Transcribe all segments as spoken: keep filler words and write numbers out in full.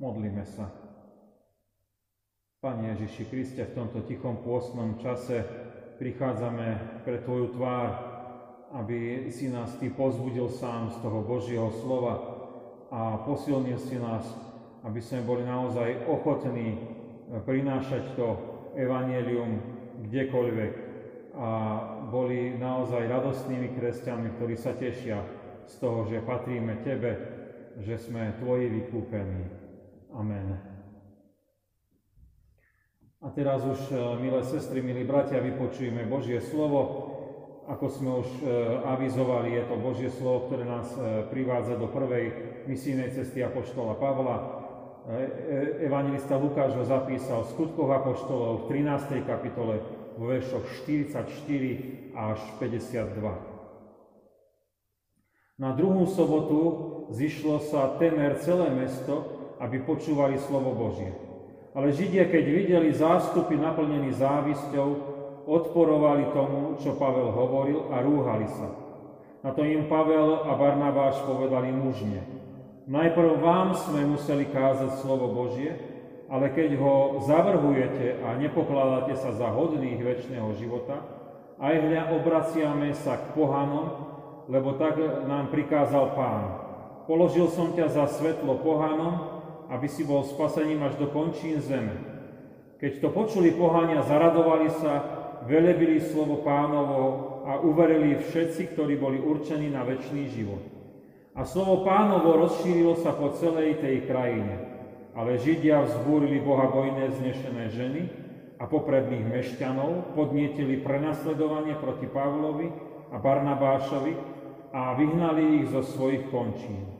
Modlíme sa. Pane Ježiši Kriste, v tomto tichom pôstnom čase prichádzame pre Tvoju tvár, aby si nás Ty pozbudil sám z toho Božieho slova a posilnil si nás, aby sme boli naozaj ochotní prinášať to evanjelium kdekoľvek a boli naozaj radostnými kresťanmi, ktorí sa tešia z toho, že patríme Tebe, že sme Tvoji vykúpení. Amen. A teraz už, milé sestry, milí bratia, vypočujeme Božie slovo. Ako sme už avizovali, je to Božie slovo, ktoré nás privádza do prvej misijnej cesty apoštola Pavla. Evangelista Lukáš ho zapísal v Skutkoch apoštolov v trinástej kapitole vo veršoch štyridsaťštyri až päťdesiatdva. Na druhú sobotu zišlo sa temer celé mesto, aby počúvali slovo Božie. Ale Židia, keď videli zástupy naplnení závisťou, odporovali tomu, čo Pavel hovoril a rúhali sa. Na to im Pavel a Barnabáš povedali mužne: Najprv vám sme museli kázať slovo Božie, ale keď ho zavrhujete a nepokladáte sa za hodných večného života, aj hľa obraciame sa k pohanom, lebo tak nám prikázal Pán. Položil som ťa za svetlo pohanom, aby si bol spasením až do končín zeme. Keď to počuli pohania, zaradovali sa, velebili slovo Pánovo a uverili všetci, ktorí boli určení na večný život. A slovo Pánovo rozšírilo sa po celej tej krajine. Ale Židia vzbúrili bohabojné znešené ženy a popredných mešťanov, podnietili prenasledovanie proti Pavlovi a Barnabášovi a vyhnali ich zo svojich končín.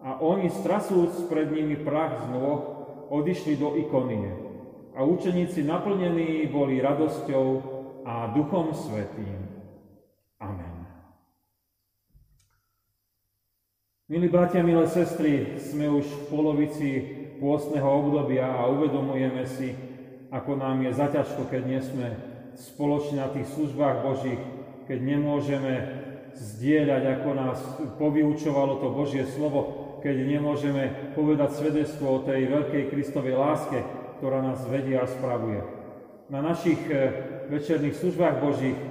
A oni, strasúc pred nimi prach z nôh, odišli do Ikonie. A učeníci naplnení boli radosťou a Duchom Svätým. Amen. Milí bratia, milé sestry, sme už v polovici pôstneho obdobia a uvedomujeme si, ako nám je zaťažko, keď nie sme spoločne na tých službách Božích, keď nemôžeme zdieľať, ako nás povyučovalo to Božie slovo, keď nemôžeme povedať svedectvo o tej veľkej Kristovej láske, ktorá nás vedie a spravuje. Na našich večerných službách Božích e,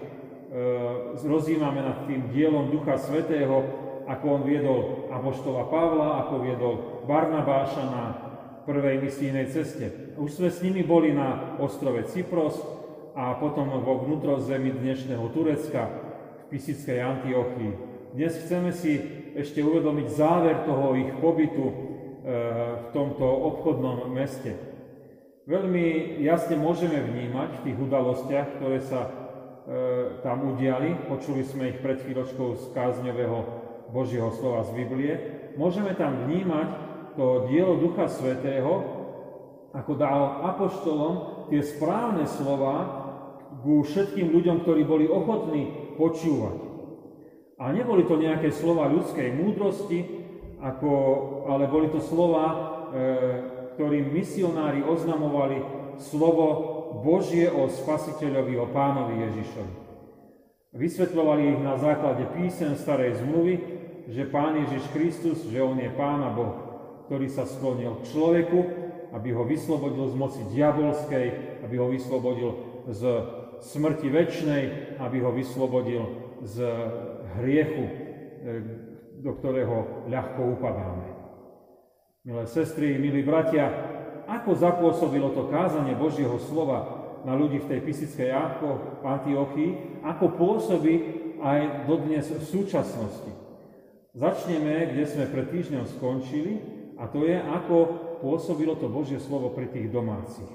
rozjímame nad tým dielom Ducha Svätého, ako on viedol apoštola Pavla, ako viedol Barnabáša na prvej misijnej ceste. Už sme s nimi boli na ostrove Cypros a potom vo vnútrozemí dnešného Turecka v Pisickej Antiochii. Dnes chceme si ešte uvedomiť záver toho ich pobytu e, v tomto obchodnom meste. Veľmi jasne môžeme vnímať v tých udalostiach, ktoré sa e, tam udiali, počuli sme ich pred chvíľočkou z kázňového Božieho slova z Biblie, môžeme tam vnímať to dielo Ducha Svätého, ako dal apoštolom tie správne slova ku všetkým ľuďom, ktorí boli ochotní počúvať. A neboli to nejaké slova ľudskej múdrosti, ako, ale boli to slova, e, ktorým misionári oznamovali slovo Božie o Spasiteľovi, o Pánovi Ježišovi. Vysvetľovali ich na základe písem Starej zmluvy, že Pán Ježiš Kristus, že On je Pán a Boh, ktorý sa sklonil k človeku, aby ho vyslobodil z moci diabolskej, aby ho vyslobodil z smrti večnej, aby ho vyslobodil z hriechu, do ktorého ľahko upadáme. Milé sestry, milí bratia, ako zapôsobilo to kázanie Božieho slova na ľudí v tej Pisickej Antiochii, ako pôsobí aj dodnes v súčasnosti. Začneme, kde sme pred týždňom skončili, a to je, ako pôsobilo to Božie slovo pri tých domácich.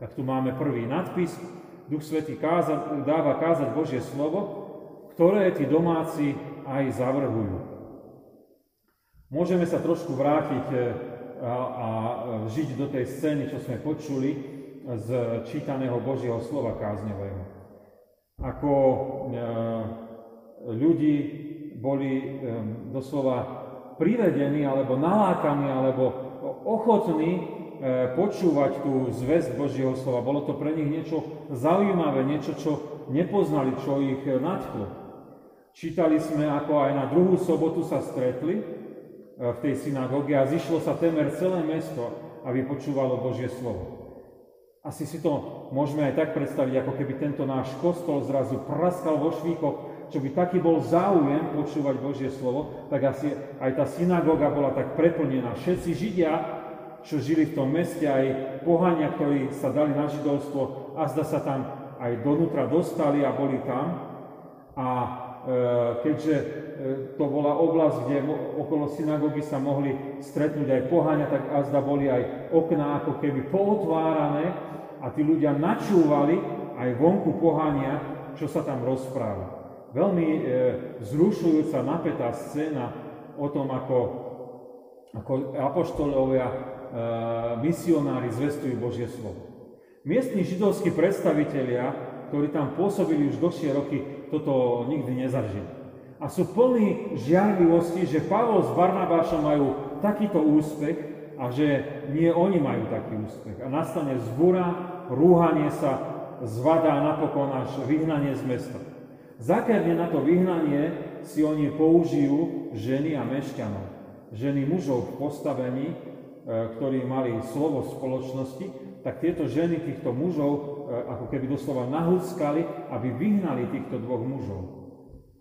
Tak tu máme prvý nadpis: Duch Svätý káza, dáva kázať Božie slovo, ktoré tí domáci aj zavrhujú. Môžeme sa trošku vrátiť a, a žiť do tej scény, čo sme počuli z čítaného Božieho slova kázňového. Ako e, ľudí boli e, doslova privedení, alebo nalákaní, alebo ochotní e, počúvať tú zvesť Božieho slova. Bolo to pre nich niečo zaujímavé, niečo, čo nepoznali, čo ich nadchlo. Čítali sme, ako aj na druhú sobotu sa stretli v tej synagóge a zišlo sa temer celé mesto, aby počúvalo Božie slovo. Asi si to môžeme aj tak predstaviť, ako keby tento náš kostol zrazu praskal vo švíkoch, čo by taký bol záujem počúvať Božie slovo, tak asi aj tá synagóga bola tak preplnená. Všetci Židia, čo žili v tom meste, aj pohania, ktorí sa dali na židovstvo, azda sa tam aj donútra dostali a boli tam. A keďže to bola oblasť, kde okolo synagógy sa mohli stretnúť aj pohania, tak azda boli aj okná ako keby pootvárané a tí ľudia načúvali aj vonku pohania, čo sa tam rozpráva. Veľmi e, vzrušujúca, napätá scéna o tom, ako, ako apoštolovia e, misionári zvestujú Božie slovo. Miestni židovskí predstavitelia, ktorí tam pôsobili už dlhšie roky, toto nikdy nezažili. A sú plní žiarlivosti, že Pavol s Barnabášom majú takýto úspech a že nie oni majú taký úspech. A nastane zbúra, rúhanie sa, zvada a napokon až vyhnanie z mesta. Zákerne na to vyhnanie si oni použijú ženy a mešťanov. Ženy mužov v postavení, ktorí mali slovo v spoločnosti, tak tieto ženy týchto mužov ako keby doslova nahúckali, aby vyhnali týchto dvoch mužov.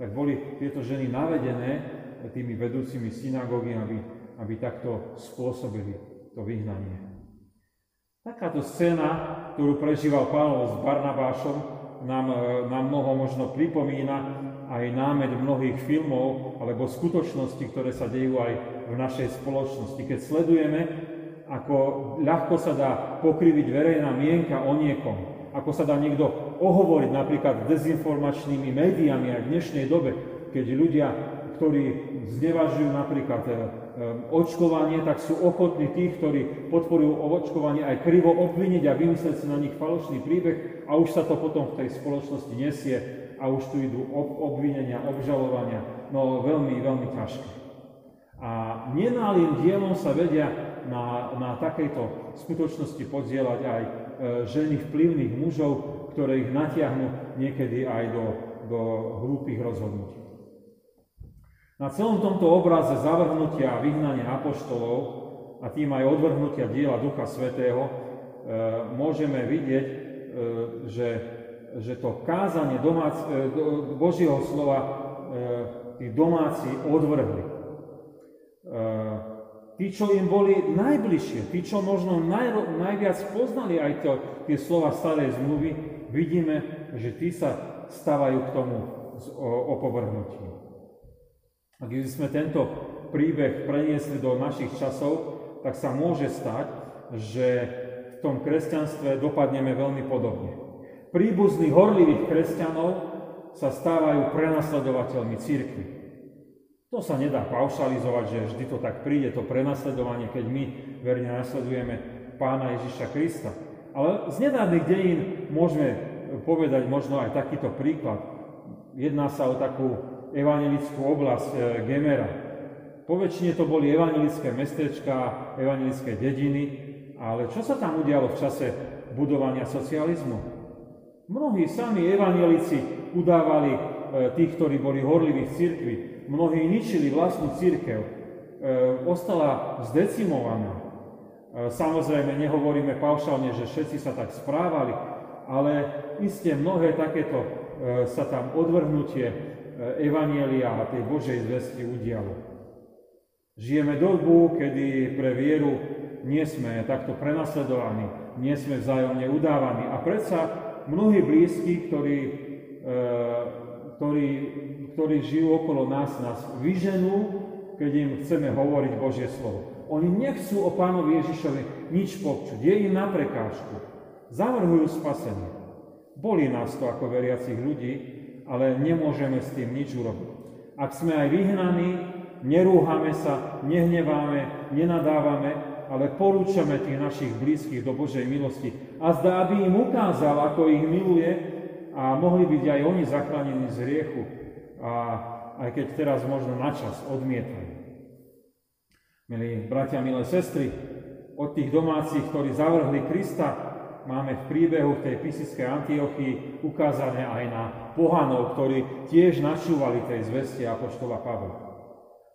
Tak boli tieto ženy navedené tými vedúcimi synagógy, aby, aby takto spôsobili to vyhnanie. Takáto scéna, ktorú prežíval Pavol s Barnabášom, Nám, nám mnoho možno pripomína aj námet mnohých filmov alebo skutočností, ktoré sa dejú aj v našej spoločnosti. Keď sledujeme, ako ľahko sa dá pokriviť verejná mienka o niekom, ako sa dá niekto ohovoriť napríklad dezinformačnými médiami aj v dnešnej dobe, keď ľudia, ktorí znevažujú napríklad očkovanie, tak sú ochotní tých, ktorí podporujú očkovanie, aj krivo obviniť a vymyslieť si na nich falošný príbeh a už sa to potom v tej spoločnosti nesie a už tu idú obvinenia, obžalovania. No veľmi, veľmi ťažké. A nenálým dielom sa vedia na, na takejto skutočnosti podielať aj ženy vplyvných mužov, ktoré ich natiahnu niekedy aj do, do hlúpých rozhodnutí. Na celom tomto obraze zavrhnutia a vyhnania apoštolov a tým aj odvrhnutia diela Ducha Svätého e, môžeme vidieť, e, že, že to kázanie domác, e, Božieho slova e, tí domáci odvrhli. E, tí, čo im boli najbližšie, tí, čo možno naj, najviac poznali aj to, tie slova starej zmluvy, vidíme, že tí sa stávajú k tomu opovrhnutím. A keby sme tento príbeh preniesli do našich časov, tak sa môže stať, že v tom kresťanstve dopadneme veľmi podobne. Príbuzní horlivých kresťanov sa stávajú prenasledovateľmi cirkvi. To sa nedá paušalizovať, že vždy to tak príde, to prenasledovanie, keď my verne nasledujeme Pána Ježiša Krista. Ale z nedávnych dejín môžeme povedať možno aj takýto príklad. Jedná sa o takú evangelickú oblasť Gemera. Po väčšine to boli evangelické mestečka, evangelické dediny, ale čo sa tam udialo v čase budovania socializmu? Mnohí sami evangelici udávali tých, ktorí boli horliví v cirkvi. Mnohí ničili vlastnú cirkev. Ostala zdecimovaná. Samozrejme, nehovoríme paušálne, že všetci sa tak správali, ale iste mnohé takéto sa tam odvrhnutie evanjelia a tej Božej zvesti udialo. Žijeme dobu, kedy pre vieru nie sme takto prenasledovaní, nie sme vzájomne udávaní a predsa mnohí blízki, ktorí, ktorí, ktorí žijú okolo nás, nás vyženú, keď im chceme hovoriť Božie slovo. Oni nechcú o Pánovi Ježišovi nič počuť, je im na prekážku. Zavrhujú spasenie. Bolí nás to ako veriacich ľudí, ale nemôžeme s tým nič urobiť. Ak sme aj vyhnaní, nerúhame sa, nehneváme, nenadávame, ale porúčame tých našich blízkych do Božej milosti. A zdá, aby im ukázal, ako ich miluje a mohli byť aj oni zachránení z hriechu, a aj keď teraz možno načas odmietajú. Milí bratia, milé sestry, od tých domácich, ktorí zavrhli Krista, máme v príbehu v tej pisickej Antiochii ukázané aj na pohanov, ktorí tiež načúvali tej zvesti apoštola Pavla.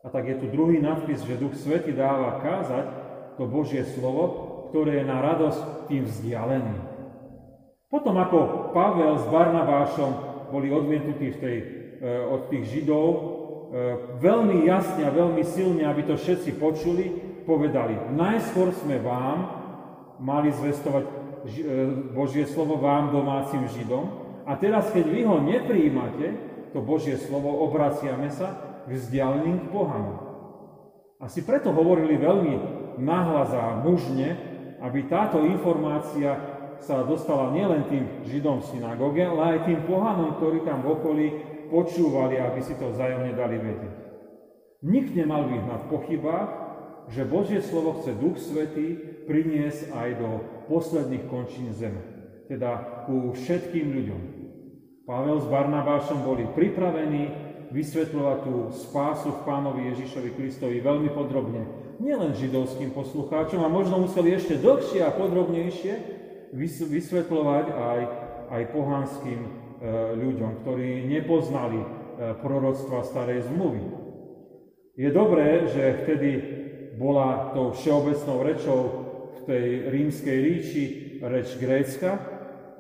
A tak je tu druhý nadpis, že Duch Svätý dáva kázať to Božie slovo, ktoré je na radosť tým vzdialeným. Potom ako Pavel s Barnabášom boli odmietnutí v tej, od tých Židov, veľmi jasne a veľmi silne, aby to všetci počuli, povedali: najskôr sme vám mali zvestovať Božie slovo, vám, domácim Židom, a teraz, keď vy ho neprijímate, to Božie slovo, obraciame sa k vzdialeným pohanom. Asi preto hovorili veľmi nahlas a mužne, aby táto informácia sa dostala nielen tým Židom v synagóge, ale aj tým pohanom, ktorí tam v okolí počúvali, aby si to vzájomne dali vedieť. Nikto nemal byť na pochybách, že Božie slovo chce Duch Svätý priniesť aj do posledných končín zeme, teda ku všetkým ľuďom. Pavel s Barnabášom boli pripravení vysvetľovať tú spásu v Pánovi Ježišovi Kristovi veľmi podrobne, nielen židovským poslucháčom, a možno museli ešte dlhšie a podrobnejšie vysvetľovať aj, aj pohanským e, ľuďom, ktorí nepoznali e, proroctva starej zmluvy. Je dobré, že vtedy bola tou všeobecnou rečou v tej rímskej ríči reč grécka,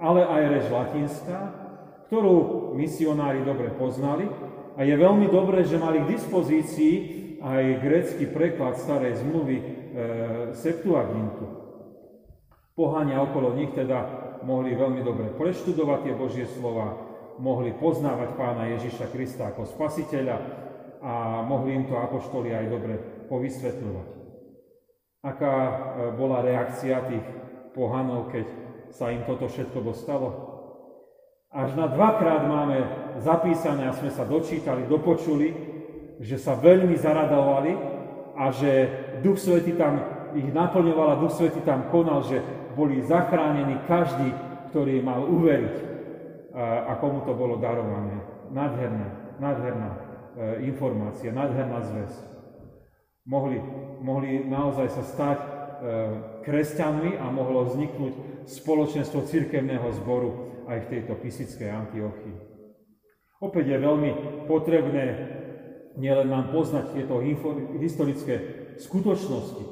ale aj reč latinská, ktorú misionári dobre poznali, a je veľmi dobré, že mali k dispozícii aj grécky preklad starej zmluvy e, Septuagintu. Pohania okolo nich teda mohli veľmi dobre preštudovať tie Božie slova, mohli poznávať Pána Ježiša Krista ako Spasiteľa a mohli im to apoštoli aj dobre povysvetľovať. Aká bola reakcia tých pohanov, keď sa im toto všetko dostalo? Až na dvakrát máme zapísané a sme sa dočítali, dopočuli, že sa veľmi zaradovali a že Duch Svätý tam ich naplňoval a Duch Svätý tam konal, že boli zachránení každý, ktorý mal uveriť a, a komu to bolo darované. Nádherná, nádherná e, informácia, nádherná zväzť. Mohli, mohli naozaj sa stať e, kresťanmi a mohlo vzniknúť spoločenstvo cirkevného zboru aj v tejto pisickej Antiochii. Opäť je veľmi potrebné nielen nám poznať tieto historické skutočnosti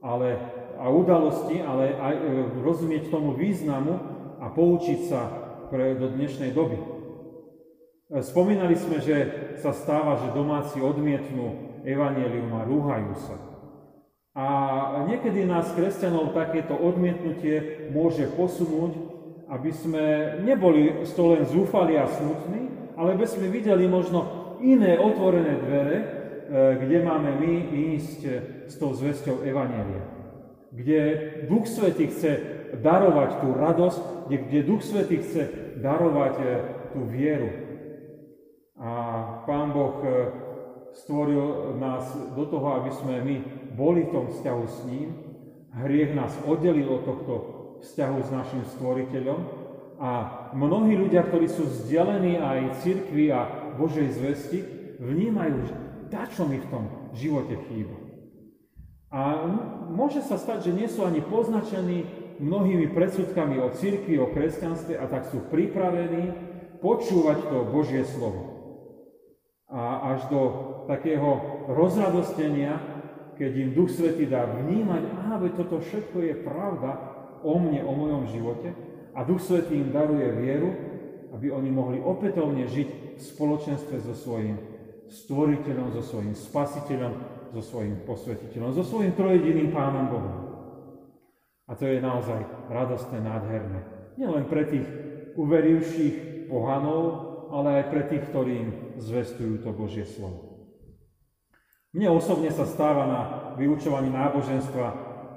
ale, a udalosti, ale aj rozumieť tomu významu a poučiť sa pre, do dnešnej doby. Spomínali sme, že sa stáva, že domáci odmietnú evanjelium a rúhajú sa. A niekedy nás, kresťanov, takéto odmietnutie môže posunúť, aby sme neboli sto len zúfali a smutní, ale aby sme videli možno iné otvorené dvere, kde máme my ísť s tou zvesťou evanjelia. Kde Duch Svätý chce darovať tú radosť, kde, kde Duch Svätý chce darovať tú vieru. A Pán Boh stvoril nás do toho, aby sme my boli v tom vzťahu s ním. Hriech nás oddelil od tohto vzťahu s našim Stvoriteľom a mnohí ľudia, ktorí sú vzdialení aj cirkvi a Božej zvesti, vnímajú, že dačo mi v tom živote chýba. A môže sa stať, že nie sú ani poznačení mnohými predsudkami o cirkvi, o kresťanstve, a tak sú pripravení počúvať to Božie slovo. A až do takého rozradostenia, keď im Duch Svätý dá vnímať, aha, toto všetko je pravda o mne, o mojom živote, a Duch Svätý im daruje vieru, aby oni mohli opätovne žiť v spoločenstve so svojím Stvoriteľom, so svojím Spasiteľom, so svojím Posvetiteľom, so svojím trojediným Pánom Bohom. A to je naozaj radostné, nádherné. Nielen pre tých uverivších pohanov, ale aj pre tých, ktorí im zvestujú to Božie slovo. Mne osobne sa stáva na vyučovaní náboženstva,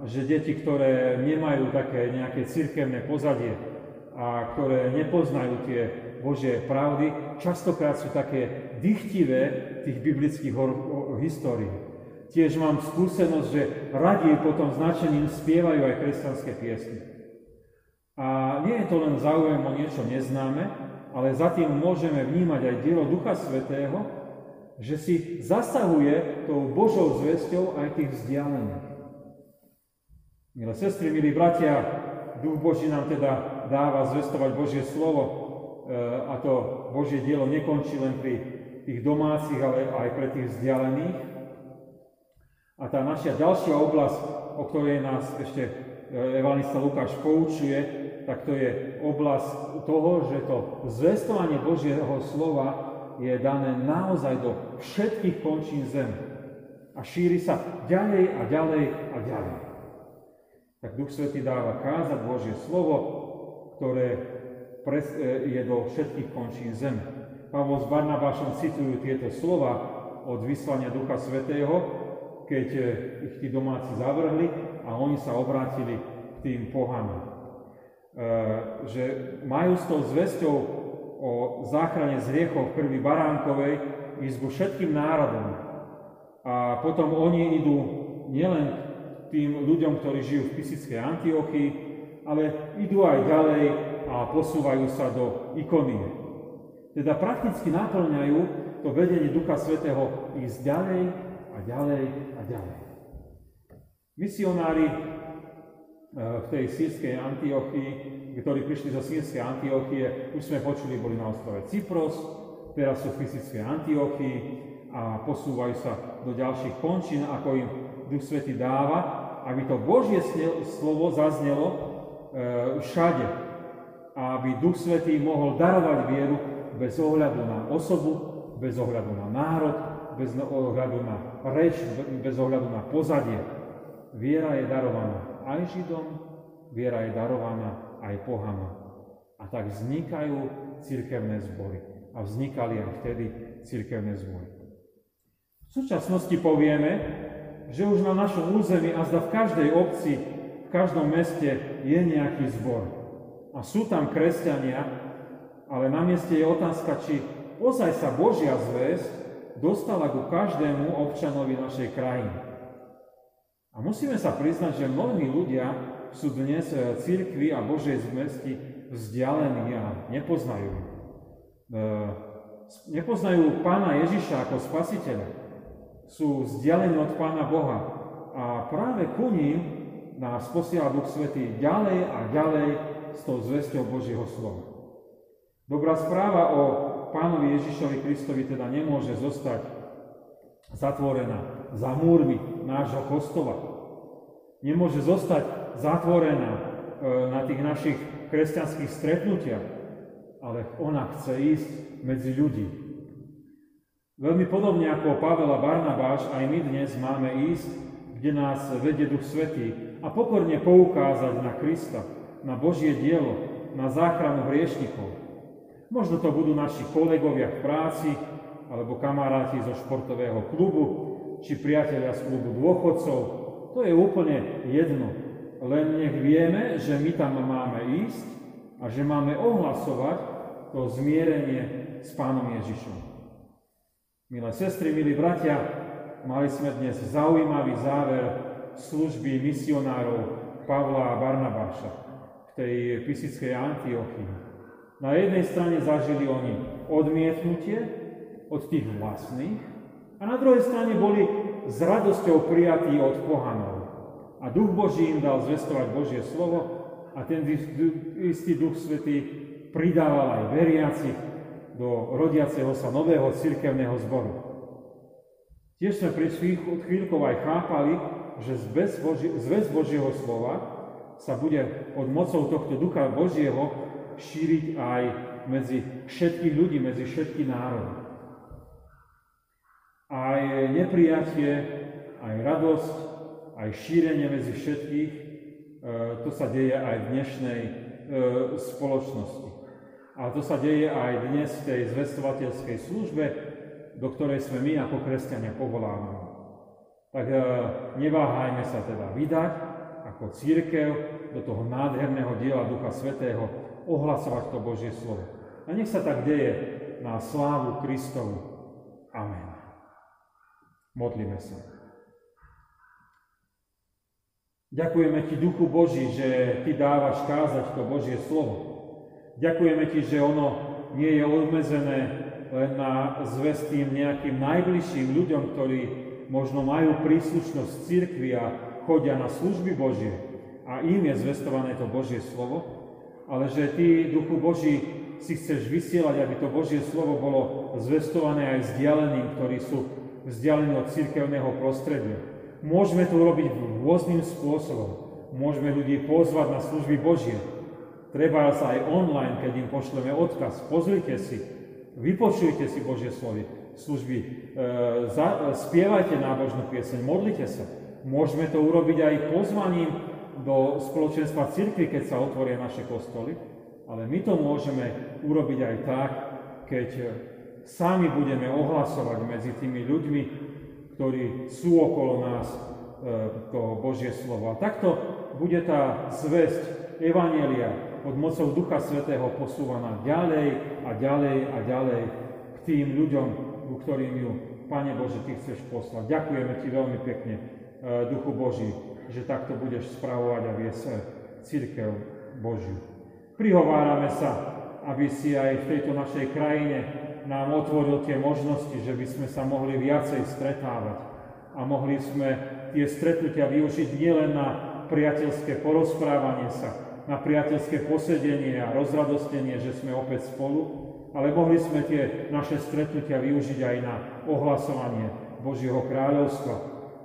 že deti, ktoré nemajú také nejaké cirkevné pozadie a ktoré nepoznajú tie Božie pravdy, častokrát sú také dychtivé tých biblických histórií. Tiež mám skúsenosť, že radie potom značením spievajú aj kresťanské piesne. A nie je to len záujem o niečo neznáme, ale za tým môžeme vnímať aj dielo Ducha Svätého, že si zasahuje tou Božou zvesťou aj tých vzdialených. Milé sestry, milí bratia, Duch Boží nám teda dáva zvestovať Božie slovo, a to Božie dielo nekončí len pri tých domácich, ale aj pre tých vzdialených. A tá naša ďalšia oblasť, o ktorej nás ešte evanjelista Lukáš poučuje, tak to je oblasť toho, že to zvestovanie Božieho slova je dané naozaj do všetkých končín zeme. A šíri sa ďalej a ďalej a ďalej. Tak Duch Svätý dáva kázať Božie slovo, ktoré je do všetkých končín zeme. Pavol s Barnabášom citujú tieto slova od vyslania Ducha Svätého, keď ich tí domáci zavrhli a oni sa obrátili k tým pohanom. Že majú s tou zvesťou o záchrane z hriechov krvi baránkovej ísť ku všetkým národom. A potom oni idú nielen k tým ľuďom, ktorí žijú v Pisickej Antiochii, ale idú aj ďalej a posúvajú sa do Ikonie. Teda prakticky naplňajú to vedenie Ducha Svätého ísť ďalej a ďalej a ďalej. Misionári v tej sírskej Antiochii, ktorí prišli zo sírskej Antiochie, už sme počuli, boli na ostrove Cypros, teraz sú v Pisickej Antiochii a posúvajú sa do ďalších končín, ako im Duch Svätý dáva, aby to Božie slovo zaznelo všade, aby Duch Svätý mohol darovať vieru bez ohľadu na osobu, bez ohľadu na národ, bez ohľadu na reč, bez ohľadu na pozadie. Viera je darovaná aj Židom, viera je darovaná aj pohanom. A tak vznikajú cirkevné zbory. A vznikali aj vtedy cirkevné zbory. V súčasnosti povieme, že už na našom území a zda v každej obci, v každom meste je nejaký zbor. A sú tam kresťania, ale na mieste je otázka, či ozaj sa Božia zvesť dostala ku každému občanovi našej krajiny. A musíme sa priznať, že mnohí ľudia sú dnes cirkvi a Božej zvesti vzdialení a nepoznajú. Nepoznajú Pána Ježiša ako Spasiteľa. Sú vzdialení od Pána Boha. A práve ku ním nás posiela Duch Svätý ďalej a ďalej s tou zvesťou Božieho slova. Dobrá správa o Pánovi Ježišovi Kristovi teda nemôže zostať zatvorená za múrmi nášho kostola. Nemôže zostať zatvorená na tých našich kresťanských stretnutiach, ale ona chce ísť medzi ľudí. Veľmi podobne ako Pavel a Barnabáš, aj my dnes máme ísť, kde nás vedie Duch Svätý a pokorne poukázať na Krista, na Božie dielo, na záchranu hriešnikov. Možno to budú naši kolegovia v práci, alebo kamaráti zo športového klubu, či priatelia z klubu dôchodcov, to je úplne jedno. Len nech vieme, že my tam máme ísť a že máme ohlasovať to zmierenie s Pánom Ježišom. Milé sestry, milí bratia, mali sme dnes zaujímavý záver služby misionárov Pavla a Barnabáša v tej Pisickej Antiochii. Na jednej strane zažili oni odmietnutie od tých vlastných, a na druhej strane boli s radosťou prijatí od pohanov. A Duch Boží im dal zvestovať Božie slovo a ten istý Duch Svätý pridával aj veriacich do rodiaceho sa nového cirkevného zboru. Tiež sme pred chvíľkou aj chápali, že zvesť Božieho slova sa bude od mocou tohto Ducha Božieho šíriť aj medzi všetkých ľudí, medzi všetky národy. Aj neprijatie, aj radosť, aj šírenie medzi všetkých, to sa deje aj v dnešnej spoločnosti. A to sa deje aj dnes v tej zvestovateľskej službe, do ktorej sme my ako kresťania povolávaní. Tak neváhajme sa teda vydať ako cirkev do toho nádherného diela Ducha Svätého, ohlasovať to Božie slovo. A nech sa tak deje na slávu Kristovu. Amen. Modlíme sa. Ďakujeme Ti, Duchu Boží, že Ty dávaš kázať to Božie slovo. Ďakujeme Ti, že ono nie je obmedzené len na zvesť tým nejakým najbližším ľuďom, ktorí možno majú príslušnosť v cirkvi a chodia na služby Božie a im je zvestované to Božie slovo, ale že Ty, Duchu Boží, si chceš vysielať, aby to Božie slovo bolo zvestované aj vzdialeným, ktorí sú vzdialení od cirkevného prostredia. Môžeme to urobiť rôznym spôsobom. Môžeme ľudí pozvať na služby Božie. Treba sa aj online, keď im pošleme odkaz. Pozrite si, vypočujte si Božie slovy, služby, e, za, e, spievajte nábožnú pieseň, modlite sa. Môžeme to urobiť aj pozvaním do spoločenstva cirkvi, keď sa otvoria naše kostoly, ale my to môžeme urobiť aj tak, keď sami budeme ohlasovať medzi tými ľuďmi, ktorí sú okolo nás, to Božie slovo. A takto bude tá zvesť Evanjelia pod mocou Ducha Svätého posúvaná ďalej a ďalej a ďalej k tým ľuďom, ku ktorým ju, Pane Bože, Ty chceš poslať. Ďakujeme Ti veľmi pekne, Duchu Boží, že takto budeš spravovať a viesť cirkev Božiu. Prihovárame sa, aby si aj v tejto našej krajine nám otvoril tie možnosti, že by sme sa mohli viacej stretávať a mohli sme tie stretnutia využiť nielen na priateľské porozprávanie sa, na priateľské posedenie a rozradostenie, že sme opäť spolu, ale mohli sme tie naše stretnutia využiť aj na ohlasovanie Božieho kráľovstva,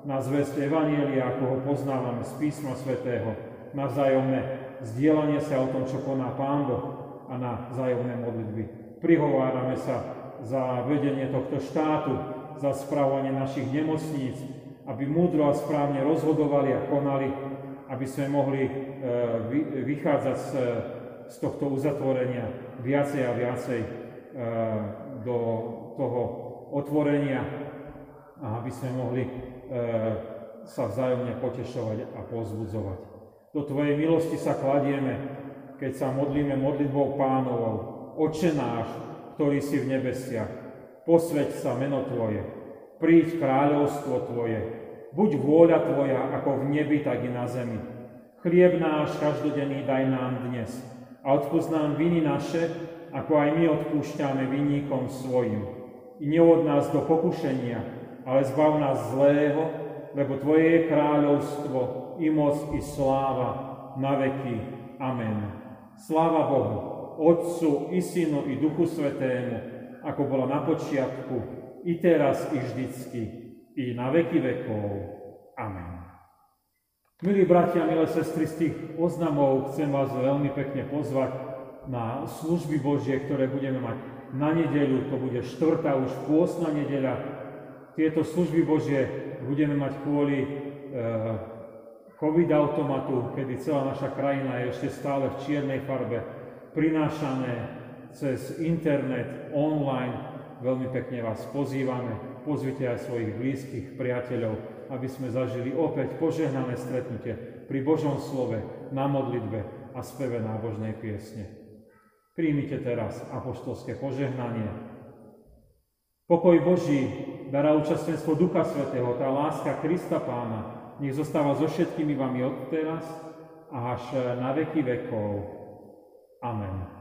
na zvesť Evanjelia, ako ho poznávame z Písma svätého, na vzájomné zdieľanie sa o tom, čo koná Pán Boh, a na vzájomné modlitby. Prihovárame sa za vedenie tohto štátu, za správanie našich nemocníc, aby múdro a správne rozhodovali a konali, aby sme mohli vychádzať z tohto uzatvorenia viacej a viacej do toho otvorenia a aby sme mohli sa vzájomne potešovať a povzbudzovať. Do Tvojej milosti sa kladieme, keď sa modlíme modlitbou Pánovou. Otče náš, ktorý si v nebesiach, posväť sa meno Tvoje, príď kráľovstvo Tvoje, buď vôľa Tvoja ako v nebi, tak i na zemi. Chlieb náš každodenný daj nám dnes a odpusť nám viny naše, ako aj my odpúšťame vinníkom svojim. I neuved nás do pokušenia, ale zbav nás zlého, lebo Tvoje je kráľovstvo, i moc, i sláva, na veky. Amen. Sláva Bohu, Otcu, i Synu, i Duchu Svätému, ako bola na počiatku, i teraz, i vždycky, i na veky vekov. Amen. Milí bratia, milé sestry, z tých oznamov chcem vás veľmi pekne pozvať na služby Božie, ktoré budeme mať na nedeľu, to bude štvrtá už pôstna nedeľa. Tieto služby Božie budeme mať kvôli e, COVID-automatu, kedy celá naša krajina je ešte stále v čiernej farbe, prinášané cez internet, online. Veľmi pekne vás pozývame, pozvite aj svojich blízkych priateľov, aby sme zažili opäť požehnané stretnutie pri Božom slove, na modlitbe a speve nábožnej piesne. Príjmite teraz apoštolské požehnanie. Pokoj Boží, dar a účastenstvo Ducha Svätého, tá láska Krista Pána, nech zostáva so všetkými vami odteraz a až na veky vekov. Amen.